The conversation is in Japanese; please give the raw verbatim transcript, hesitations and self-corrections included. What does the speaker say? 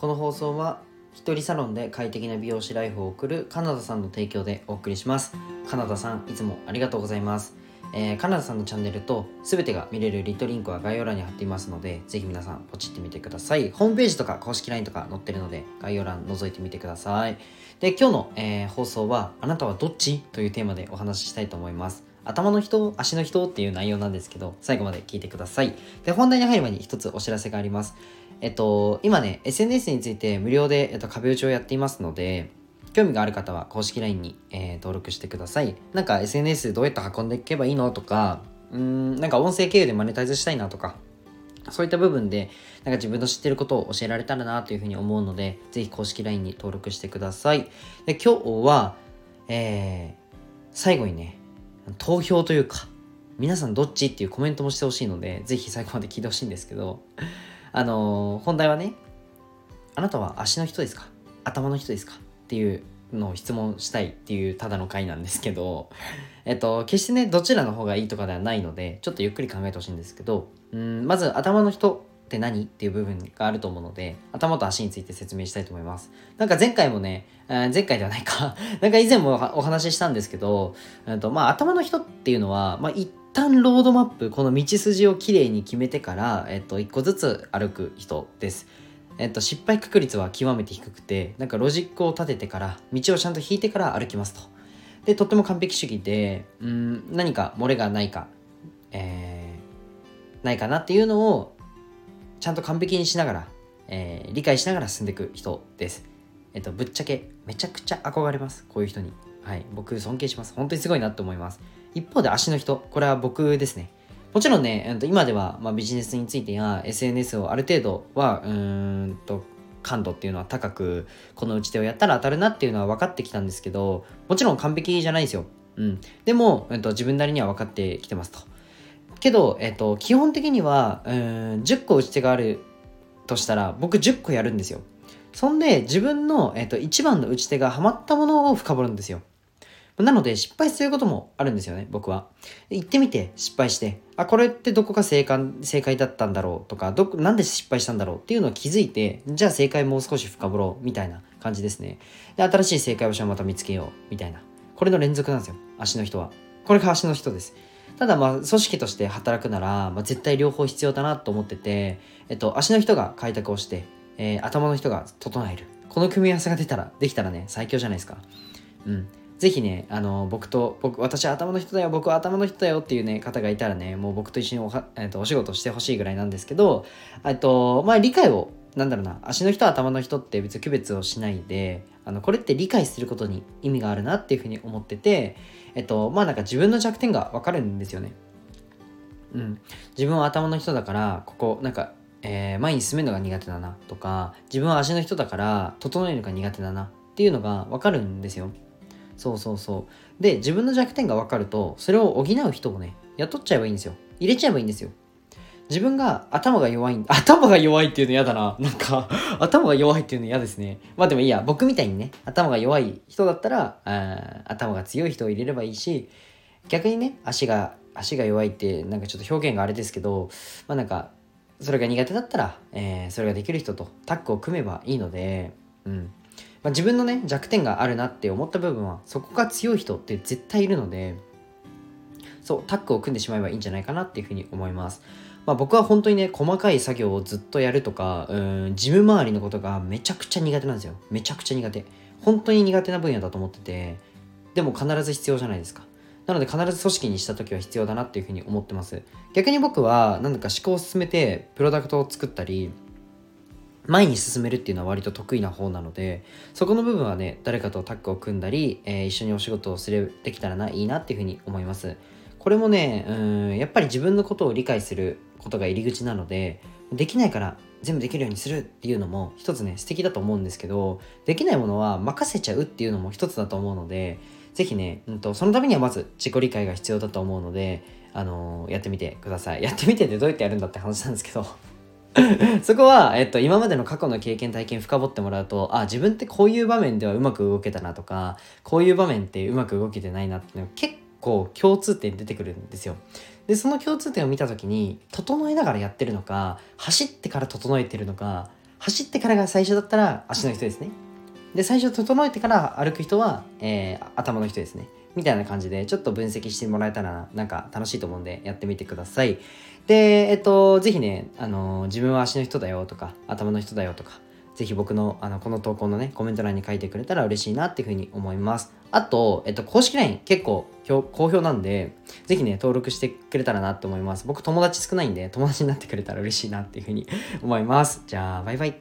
この放送は一人サロンで快適な美容師ライフを送るカナダさんの提供でお送りします。カナダさん、いつもありがとうございます。えー、カナダさんのチャンネルと全てが見れるリットリンクは概要欄に貼っていますので、ぜひ皆さんポチってみてください。ホームページとか公式 ライン とか載ってるので、概要欄覗いてみてください。で、今日の、えー、放送はあなたはどっち？というテーマでお話ししたいと思います。頭の人、足の人っていう内容なんですけど、最後まで聞いてください。で、本題に入る前に一つお知らせがあります。えっと、今ね、エスエヌエス について無料で、えっと、壁打ちをやっていますので、興味がある方は公式 ライン に、えー、登録してください。なんか エスエヌエス どうやって運んでいけばいいのとか、うーん、なんか音声経由でマネタイズしたいなとか、そういった部分で、なんか自分の知ってることを教えられたらなというふうに思うので、ぜひ公式 ライン に登録してください。で、今日は、えー、最後にね、投票というか、皆さんどっちっていうコメントもしてほしいので、ぜひ最後まで聞いてほしいんですけど、あのー、本題はね、あなたは足の人ですか？頭の人ですか？っていうのを質問したいっていうただの回なんですけど、えっと、決してね、どちらの方がいいとかではないので、ちょっとゆっくり考えてほしいんですけど、うーん、まず頭の人って何っていう部分があると思うので、頭と足について説明したいと思います。なんか前回もね、前回ではないかなんか以前もお話ししたんですけど、と、まあ、頭の人っていうのは、まあ、一旦ロードマップ、この道筋をきれいに決めてから、えっと、一個ずつ歩く人です。えっと、失敗確率は極めて低くて、なんかロジックを立ててから、道をちゃんと引いてから歩きますと。で、とっても完璧主義で、うーん、何か漏れがないか、えー、ないかなっていうのをちゃんと完璧にしながら、えー、理解しながら進んでいく人です。えっと、ぶっちゃけめちゃくちゃ憧れます。こういう人に。はい。僕尊敬します。本当にすごいなと思います。一方で足の人。これは僕ですね。もちろんね、えっと、今では、まあ、ビジネスについてや エスエヌエス をある程度は、うーんと、感度っていうのは高く、この打ち手をやったら当たるなっていうのは分かってきたんですけど、もちろん完璧じゃないですよ。うん。でも、えっと、自分なりには分かってきてますと。けど、えっと、基本的にはうーんじゅっこ打ち手があるとしたら、僕じゅっこやるんですよ。そんで自分の、えっと、いちばんの打ち手がハマったものを深掘るんですよ。なので失敗することもあるんですよね、僕は。行ってみて失敗して、あ、これってどこが正解、正解だったんだろうとか、どなんで失敗したんだろうっていうのを気づいて、じゃあ正解もう少し深掘ろうみたいな感じですね。で、新しい正解場所をまた見つけようみたいな、これの連続なんですよ、足の人は。これが足の人です。ただ、まあ組織として働くなら、まあ、絶対両方必要だなと思ってて、えっと、足の人が開拓をして、えー、頭の人が整える。この組み合わせが出たら、できたらね、最強じゃないですか。うん。ぜひね、あの、僕と、僕、私は頭の人だよ、僕は頭の人だよっていうね、方がいたらね、もう僕と一緒に お, えっと、お仕事してほしいぐらいなんですけど、えっと、まあ理解を、なんだろうな、足の人、頭の人って別に区別をしないで、あの、これって理解することに意味があるなっていうふうに思ってて、えっと、まあなんか自分の弱点が分かるんですよね。うん。自分は頭の人だから、ここ、なんか、えー、前に進めるのが苦手だなとか、自分は足の人だから、整えるのが苦手だなっていうのが分かるんですよ。そうそうそう。で、自分の弱点が分かると、それを補う人をね、雇っちゃえばいいんですよ。入れちゃえばいいんですよ。自分が頭が弱いん、頭が弱いっていうの嫌だな。なんか、頭が弱いっていうの嫌ですね。まあでもいいや、僕みたいにね、頭が弱い人だったら、あ頭が強い人を入れればいいし、逆にね、足が、足が弱いって、なんかちょっと表現があれですけど、まあなんか、それが苦手だったら、えー、それができる人とタッグを組めばいいので、うん。まあ、自分のね、弱点があるなって思った部分は、そこが強い人って絶対いるので、そう、タッグを組んでしまえばいいんじゃないかなっていうふうに思います。まあ、僕は本当にね、細かい作業をずっとやるとか、うーん、事務周りのことがめちゃくちゃ苦手なんですよ。めちゃくちゃ苦手。本当に苦手な分野だと思ってて、でも必ず必要じゃないですか。なので必ず組織にした時は必要だなっていうふうに思ってます。逆に僕は何だか思考を進めてプロダクトを作ったり、前に進めるっていうのは割と得意な方なので、そこの部分はね、誰かとタッグを組んだり、えー、一緒にお仕事をするできたらないいなっていうふうに思います。これもね、うーん、やっぱり自分のことを理解することが入り口なので、できないから全部できるようにするっていうのも一つね、素敵だと思うんですけど、できないものは任せちゃうっていうのも一つだと思うので、ぜひね、うんと、そのためにはまず自己理解が必要だと思うので、あのー、やってみてください。やってみてってどうやってやるんだって話なんですけどそこは、えっと、今までの過去の経験体験深掘ってもらうと、あ、自分ってこういう場面ではうまく動けたなとか、こういう場面ってうまく動けてないなっていうの結構こう共通点出てくるんですよ。で、その共通点を見た時に、整えながらやってるのか、走ってから整えてるのか、走ってからが最初だったら足の人ですね。で、最初整えてから歩く人は、えー、頭の人ですね。みたいな感じでちょっと分析してもらえたらなんか楽しいと思うんでやってみてください。で、えっと、ぜひね、あのー、自分は足の人だよとか頭の人だよとか、ぜひ僕の、あの、この投稿のね、コメント欄に書いてくれたら嬉しいなっていうふうに思います。あと、えっと、公式 ライン 結構好評なんで、ぜひね、登録してくれたらなと思います。僕友達少ないんで、友達になってくれたら嬉しいなっていうふうに思います。じゃあ、バイバイ。